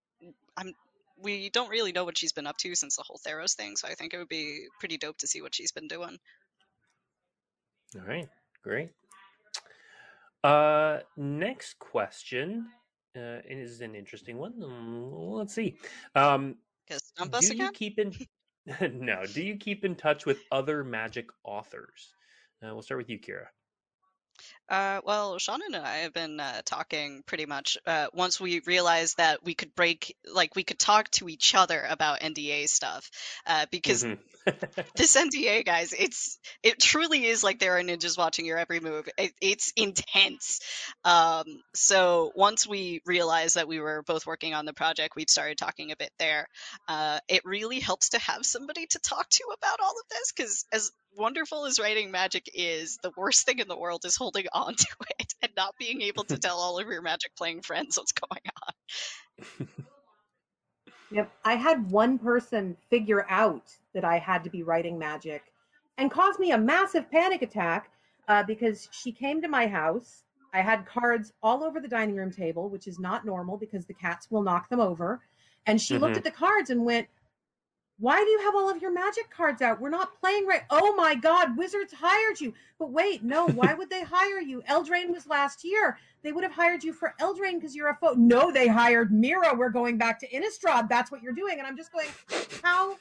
I'm. We don't really know what she's been up to since the whole Theros thing, so I think it would be pretty dope to see what she's been doing. All right, great. Uh, next question uh, is an interesting one. Let's see. Um, stump us do again? You keep in? no. Do you keep in touch with other Magic authors? Uh, we'll start with you, Kira. Uh, well, Seanan and I have been uh, talking pretty much uh, once we realized that we could break, like we could talk to each other about N D A stuff uh, because mm-hmm. this N D A, guys, it's it truly is like there are ninjas watching your every move. It, it's intense. Um, so once we realized that we were both working on the project, we've started talking a bit there. Uh, it really helps to have somebody to talk to about all of this because as wonderful as writing Magic is, the worst thing in the world is holding on to it and not being able to tell all of your Magic playing friends what's going on. Yep. I had one person figure out that I had to be writing Magic and caused me a massive panic attack uh, because she came to my house. I had cards all over the dining room table, which is not normal because the cats will knock them over. And she mm-hmm. looked at the cards and went, "Why do you have all of your Magic cards out? We're not playing right." Oh my God, Wizards hired you. But wait, no, why would they hire you? Eldraine was last year. They would have hired you for Eldraine because you're a foe. No, they hired Mira. We're going back to Innistrad. That's what you're doing. And I'm just going, how,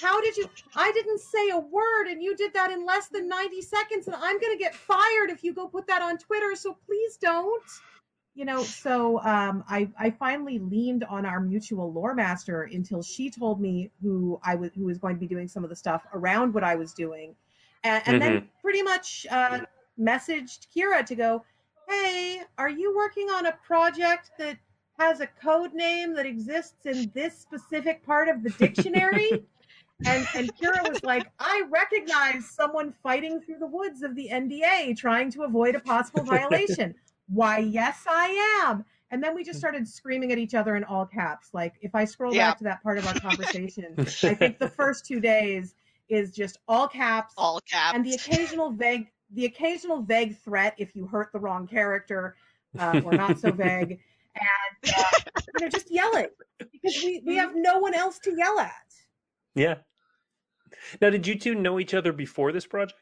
how did you, I didn't say a word and you did that in less than ninety seconds and I'm going to get fired if you go put that on Twitter. So please don't. You know, so um, I, I finally leaned on our mutual lore master until she told me who I was who was going to be doing some of the stuff around what I was doing. And, and mm-hmm. then pretty much uh, messaged Kira to go, "Hey, are you working on a project that has a code name that exists in this specific part of the dictionary?" and, and Kira was like, "I recognize someone fighting through the woods of the N D A trying to avoid a possible violation." Why, yes, I am. And then we just started screaming at each other in all caps. Like, if I scroll yeah. back to that part of our conversation, I think the first two days is just all caps. All caps. And the occasional vague, the occasional vague threat if you hurt the wrong character, uh, or not so vague. And, uh, you know, just yelling. Because we, we have no one else to yell at. Yeah. Now, did you two know each other before this project?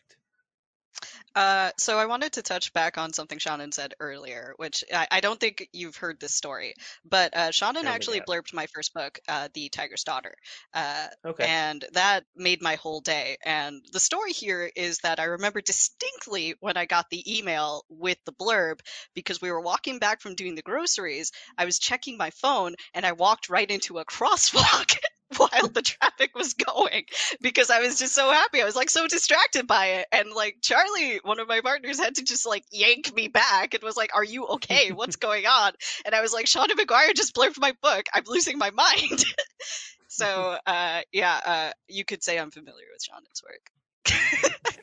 Uh, so I wanted to touch back on something Seanan said earlier, which I, I don't think you've heard this story, but uh, Seanan actually that. blurped my first book, uh, The Tiger's Daughter, uh, okay. and that made my whole day. And the story here is that I remember distinctly when I got the email with the blurb, because we were walking back from doing the groceries, I was checking my phone, and I walked right into a crosswalk while the traffic was going, because I was just so happy. I was like so distracted by it, and like Charlie, one of my partners, had to just like yank me back and was like, are you okay, what's going on? And I was like, Seanan McGuire just blurped my book, I'm losing my mind. So uh yeah uh you could say I'm familiar with Seanan's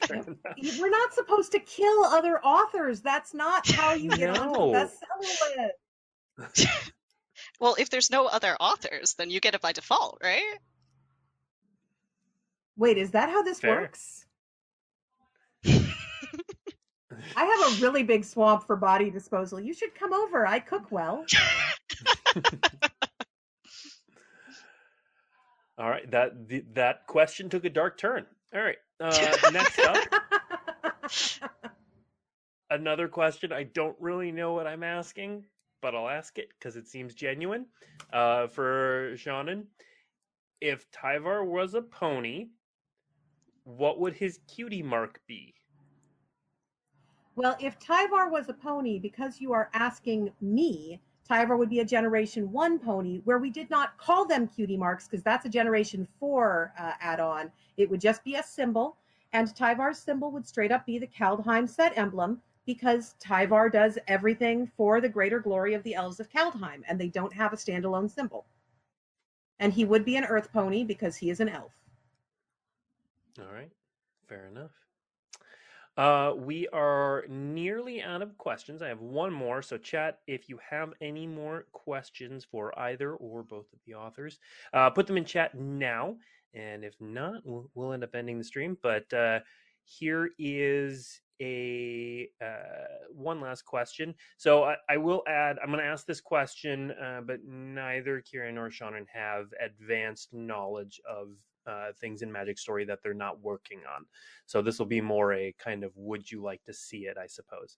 work. We're not supposed to kill other authors. That's not how you get no. onto the bestseller list. Well, if there's no other authors, then you get it by default, right? Wait, is that how this Fair. works? I have a really big swamp for body disposal. You should come over. I cook well. All right, that the, that question took a dark turn. All right, uh, next up. Another question I don't really know what I'm asking, but I'll ask it because it seems genuine. Uh, for Seanan, if Tyvar was a pony, what would his cutie mark be? Well, if Tyvar was a pony, because you are asking me, Tyvar would be a Generation one pony, where we did not call them cutie marks because that's a Generation four uh, add-on. It would just be a symbol, and Tyvar's symbol would straight up be the Kaldheim set emblem, because Tyvar does everything for the greater glory of the elves of Kaldheim, and they don't have a standalone symbol. And he would be an earth pony because he is an elf. All right, fair enough. Uh, we are nearly out of questions. I have one more, so chat, if you have any more questions for either or both of the authors, uh, put them in chat now, and if not, we'll, we'll end up ending the stream. But uh, here is a uh one last question. So I, I will add, I'm going to ask this question, uh, but neither Kieran nor Seanan have advanced knowledge of uh things in Magic Story that they're not working on, so this will be more a kind of would you like to see it, I suppose.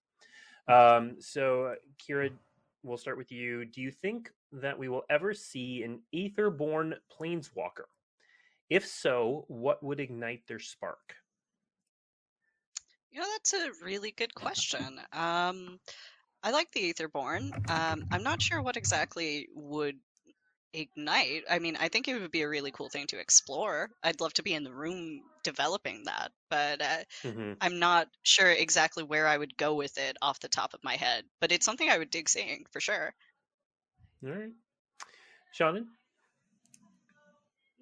Um so Kieran, we'll start with you. Do you think that we will ever see an etherborn planeswalker? If so, what would ignite their spark? You know, that's a really good question. Um, I like the Aetherborn. Um, I'm not sure what exactly would ignite. I mean, I think it would be a really cool thing to explore. I'd love to be in the room developing that, but uh, mm-hmm. I'm not sure exactly where I would go with it off the top of my head. But it's something I would dig seeing, for sure. All right. Seanan?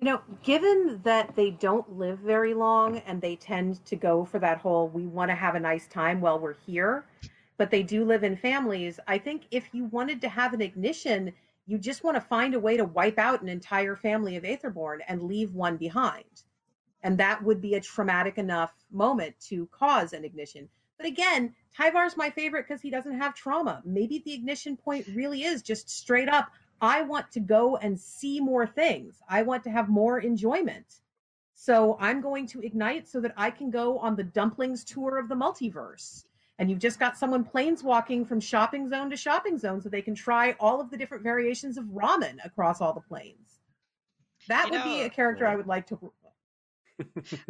You know, given that they don't live very long and they tend to go for that whole, we want to have a nice time while we're here, but they do live in families, I think if you wanted to have an ignition, you just want to find a way to wipe out an entire family of Aetherborn and leave one behind. And that would be a traumatic enough moment to cause an ignition. But again, Tyvar's my favorite because he doesn't have trauma. Maybe the ignition point really is just straight up, I want to go and see more things. I want to have more enjoyment. So I'm going to ignite so that I can go on the Dumplings tour of the multiverse. And you've just got someone planeswalking from shopping zone to shopping zone so they can try all of the different variations of ramen across all the planes. That you would know, be a character I would like to...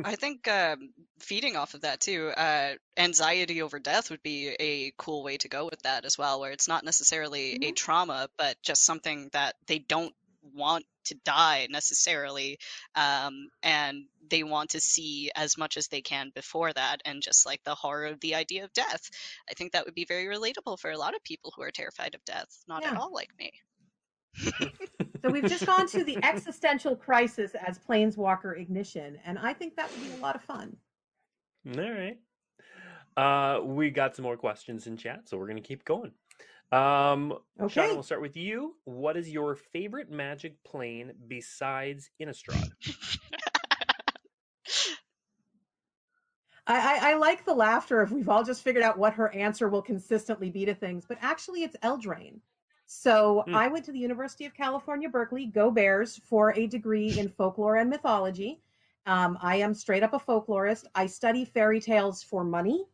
I think um, feeding off of that too, uh, anxiety over death would be a cool way to go with that as well, where it's not necessarily mm-hmm. a trauma, but just something that they don't want to die necessarily, um, and they want to see as much as they can before that, and just like the horror of the idea of death. I think that would be very relatable for a lot of people who are terrified of death, not yeah. at all like me. So we've just gone to the existential crisis as planeswalker ignition, and I think that would be a lot of fun. All right, uh we got some more questions in chat, so we're gonna keep going. Um, okay. Seanan, we'll start with you. What is your favorite Magic plane besides Innistrad? I, I, I like the laughter if we've all just figured out what her answer will consistently be to things, but actually it's Eldraine. So hmm. I went to the University of California, Berkeley, go Bears, for a degree in folklore and mythology. Um, I am straight up a folklorist. I study fairy tales for money.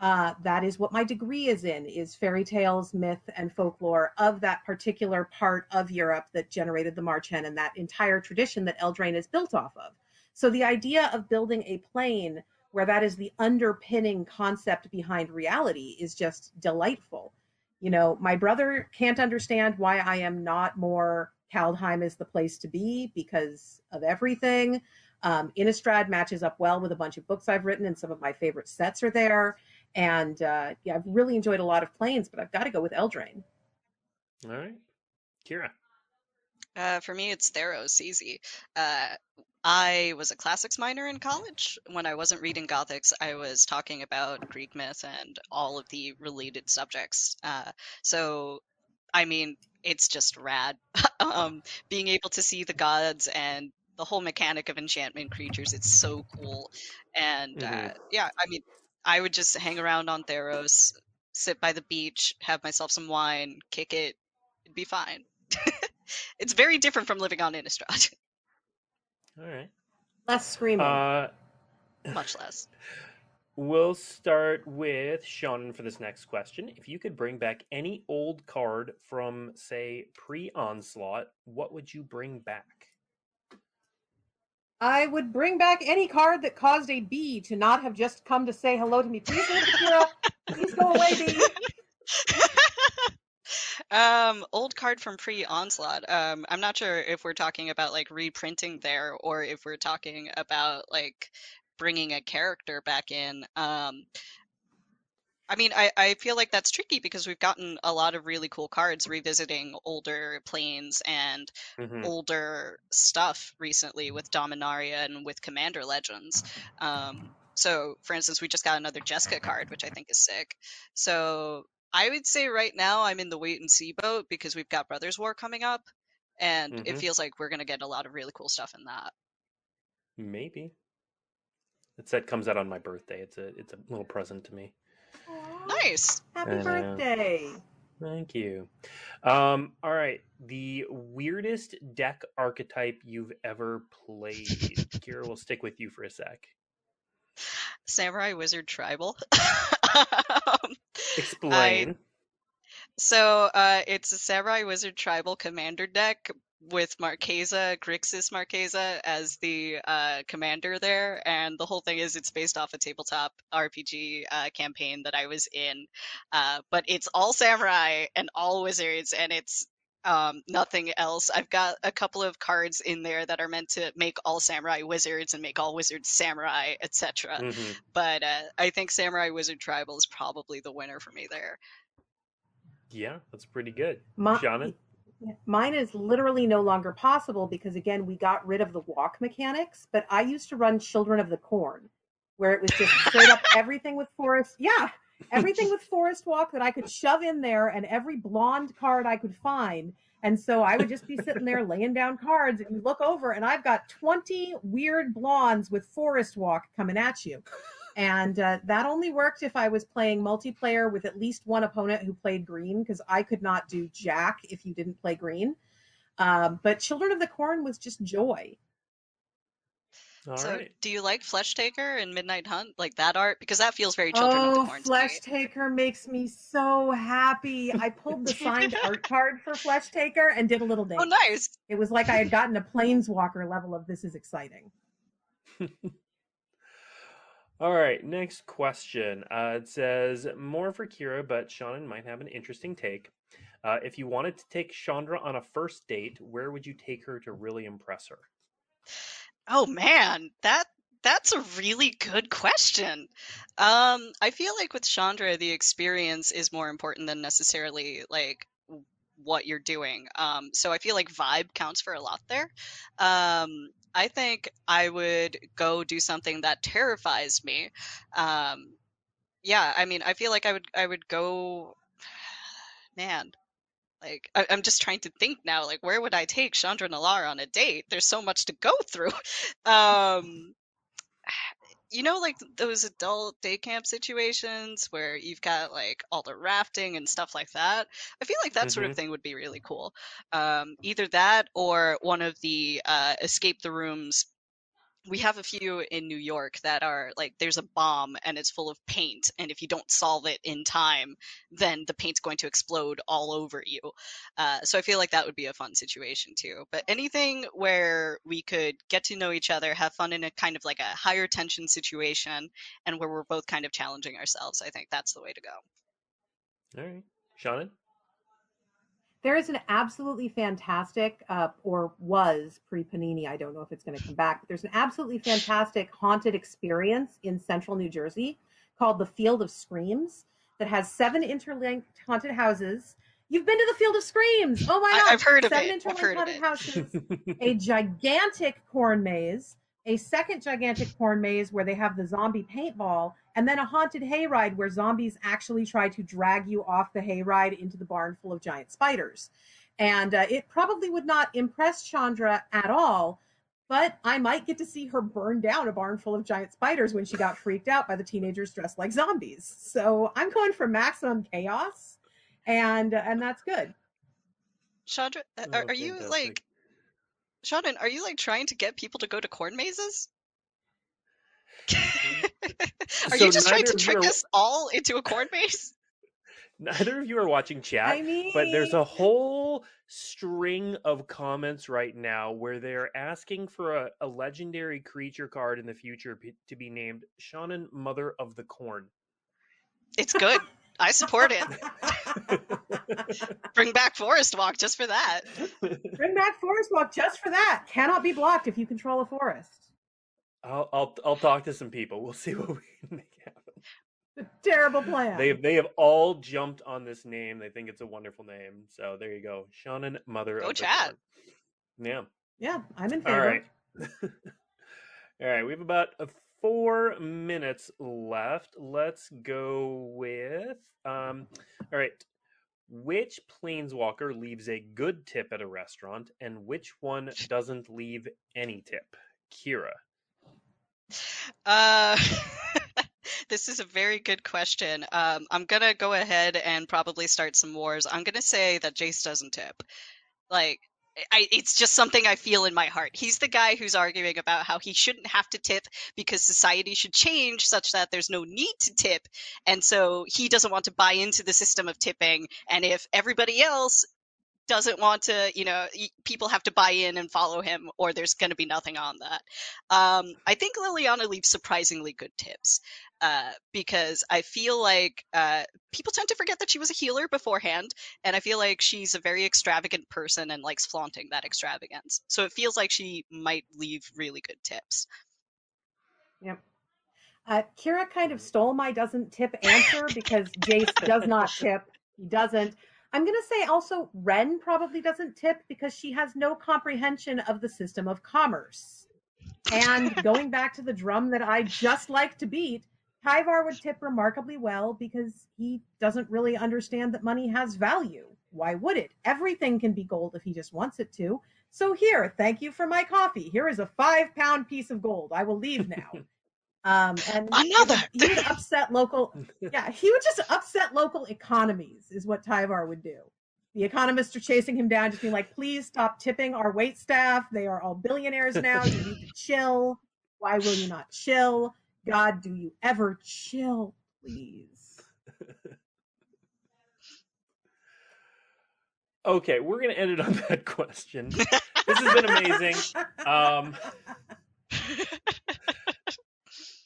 Uh, that is what my degree is in, is fairy tales, myth, and folklore of that particular part of Europe that generated the March Hen and that entire tradition that Eldraine is built off of. So the idea of building a plane where that is the underpinning concept behind reality is just delightful. You know, my brother can't understand why I am not more Kaldheim is the place to be because of everything. Um, Innistrad matches up well with a bunch of books I've written, and some of my favorite sets are there. And uh, yeah, I've really enjoyed a lot of planes, but I've got to go with Eldraine. All right. Kira. Uh, for me, it's Theros, easy. Uh, I was a classics minor in college. When I wasn't reading Gothics, I was talking about Greek myth and all of the related subjects. Uh, so, I mean, it's just rad. um, being able to see the gods and the whole mechanic of enchantment creatures, it's so cool. And mm-hmm. uh, yeah, I mean, I would just hang around on Theros, sit by the beach, have myself some wine, kick it, it'd be fine. It's very different from living on Innistrad. All right. Less screaming. Uh, Much less. We'll start with Seanan for this next question. If you could bring back any old card from, say, pre-Onslaught, what would you bring back? I would bring back any card that caused a bee to not have just come to say hello to me. Please, Kira, please go away, bee. Um, old card from pre-Onslaught. Um, I'm not sure if we're talking about like reprinting there or if we're talking about like bringing a character back in. Um, I mean, I, I feel like that's tricky because we've gotten a lot of really cool cards revisiting older planes and mm-hmm. older stuff recently with Dominaria and with Commander Legends. Um, so, for instance, we just got another Jessica card, which I think is sick. So I would say right now I'm in the wait and see boat because we've got Brothers War coming up, and mm-hmm. it feels like we're going to get a lot of really cool stuff in that. Maybe. That set comes out on my birthday. It's a it's a little present to me. Nice. Happy I birthday. Know. Thank you. Um, all right. The weirdest deck archetype you've ever played. Kira, we'll stick with you for a sec. Samurai Wizard Tribal. um, Explain. I, so uh, it's a Samurai Wizard Tribal commander deck with Marchesa, Grixis Marchesa as the uh, commander there, and the whole thing is it's based off a tabletop R P G uh, campaign that I was in, uh, but it's all samurai and all wizards, and it's um, nothing else. I've got a couple of cards in there that are meant to make all samurai wizards and make all wizards samurai, et cetera. Mm-hmm. But uh, I think Samurai Wizard Tribal is probably the winner for me there. Yeah, that's pretty good. My- Seanan? Mine is literally no longer possible because, again, we got rid of the walk mechanics, but I used to run Children of the Corn, where it was just straight up everything with forest. Yeah, everything with forest walk that I could shove in there and every blonde card I could find. And so I would just be sitting there laying down cards and you look over and I've got twenty weird blondes with forest walk coming at you. And uh, that only worked if I was playing multiplayer with at least one opponent who played green, because I could not do jack if you didn't play green. Um, but Children of the Corn was just joy. All so right. Do you like Flesh Taker and Midnight Hunt, like that art? Because that feels very Children oh, of the Corn. Oh, Flesh Taker makes me so happy. I pulled the signed art card for Flesh Taker and did a little dance. Oh, nice. It was like I had gotten a Planeswalker level of this is exciting. All right, next question. Uh, it says, more for Kira, but Seanan might have an interesting take. Uh, if you wanted to take Chandra on a first date, where would you take her to really impress her? Oh, man, that that's a really good question. Um, I feel like with Chandra, the experience is more important than necessarily, like, what you're doing. Um, so I feel like vibe counts for a lot there. Um I think I would go do something that terrifies me. Um, yeah, I mean, I feel like I would I would go man, like, I, I'm just trying to think now, like, where would I take Chandra Nalar on a date? There's so much to go through. Um, you know, like, those adult day camp situations where you've got, like, all the rafting and stuff like that. I feel like that mm-hmm. sort of thing would be really cool. Um, either that or one of the uh, escape the rooms. We have a few in New York that are like, there's a bomb and it's full of paint. And if you don't solve it in time, then the paint's going to explode all over you. Uh, so I feel like that would be a fun situation too. But anything where we could get to know each other, have fun in a kind of like a higher tension situation and where we're both kind of challenging ourselves, I think that's the way to go. All right. Shannon? There is an absolutely fantastic, uh, or was pre-Panini, I don't know if it's going to come back, but there's an absolutely fantastic haunted experience in central New Jersey called the Field of Screams that has seven interlinked haunted houses. You've been to the Field of Screams. Oh my God. I, I've heard of it. Seven interlinked haunted houses, a gigantic corn maze, a second gigantic corn maze where they have the zombie paintball, and then a haunted hayride where zombies actually try to drag you off the hayride into the barn full of giant spiders. And uh, it probably would not impress Chandra at all, but I might get to see her burn down a barn full of giant spiders when she got freaked out by the teenagers dressed like zombies. So I'm going for maximum chaos, and uh, and that's good. Chandra, are, are you like... Seanan, are you like trying to get people to go to corn mazes? Are so you just trying to trick are... us all into a corn maze? Neither of you are watching chat, I mean... but there's a whole string of comments right now where they're asking for a, a legendary creature card in the future to be named Seanan Mother of the Corn. It's good. I support it. Bring back Forest Walk just for that. Bring back Forest Walk just for that. Cannot be blocked if you control a forest. I'll I'll, I'll talk to some people. We'll see what we can make happen. It's a terrible plan. They they have all jumped on this name. They think it's a wonderful name. So there you go, Seanan, Mother go of chat. The Corn. Yeah. Yeah, I'm in favor. All right. All right. We have about a. Four minutes left. Let's go with, um, all right. Which planeswalker leaves a good tip at a restaurant and which one doesn't leave any tip? Kira. Uh, this is a very good question. Um, I'm going to go ahead and probably start some wars. I'm going to say that Jace doesn't tip. Like, I, it's just something I feel in my heart. He's the guy who's arguing about how he shouldn't have to tip because society should change such that there's no need to tip. And so he doesn't want to buy into the system of tipping. And if everybody else doesn't want to, you know, people have to buy in and follow him or there's going to be nothing on that. Um, I think Liliana leaves surprisingly good tips. Uh, because I feel like uh, people tend to forget that she was a healer beforehand, and I feel like she's a very extravagant person and likes flaunting that extravagance. So it feels like she might leave really good tips. Yep. Uh, Kira kind of stole my doesn't tip answer because Jace does not tip. He doesn't. I'm going to say also Ren probably doesn't tip because she has no comprehension of the system of commerce. And going back to the drum that I just like to beat, Tyvar would tip remarkably well because he doesn't really understand that money has value. Why would it? Everything can be gold if he just wants it to. So here, thank you for my coffee. Here is a five pound piece of gold. I will leave now. Um, and Another. He would upset local. Yeah, he would just upset local economies is what Tyvar would do. The economists are chasing him down, just being like, please stop tipping our wait staff. They are all billionaires now. You need to chill. Why will you not chill? God, do you ever chill, please? Okay, we're going to end it on that question. This has been amazing. Um,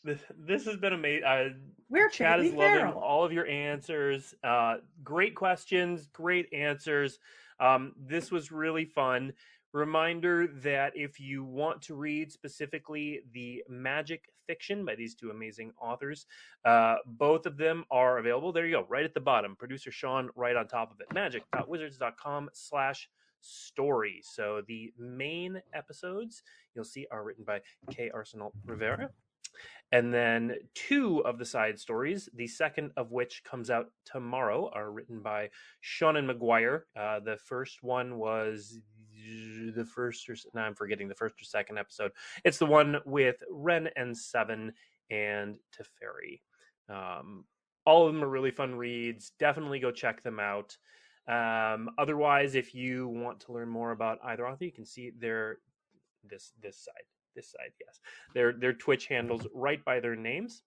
this, this has been amazing. Uh, we're Chad is loving feral. All of your answers. Uh, great questions, great answers. Um, this was really fun. Reminder that if you want to read specifically the magic fiction by these two amazing authors, uh, both of them are available. There you go, right at the bottom. Producer Sean, right on top of it. Magic.wizards.com slash story. So the main episodes you'll see are written by K. Arsenal Rivera. And then two of the side stories, the second of which comes out tomorrow, are written by Seanan McGuire. Uh, the first one was the first, or now I'm forgetting the first or second episode. It's the one with Ren and Seven and Teferi. Um, all of them are really fun reads. Definitely go check them out. Um, otherwise, if you want to learn more about either author, you can see their this this side. This side, yes. Their their Twitch handles right by their names.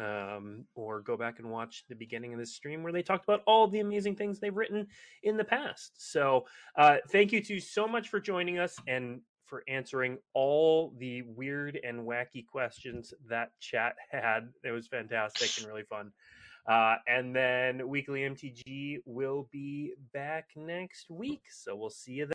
Um, or go back and watch the beginning of this stream where they talked about all the amazing things they've written in the past. So uh, thank you two so much for joining us and for answering all the weird and wacky questions that chat had. It was fantastic and really fun. Uh, and then Weekly M T G will be back next week. So we'll see you then.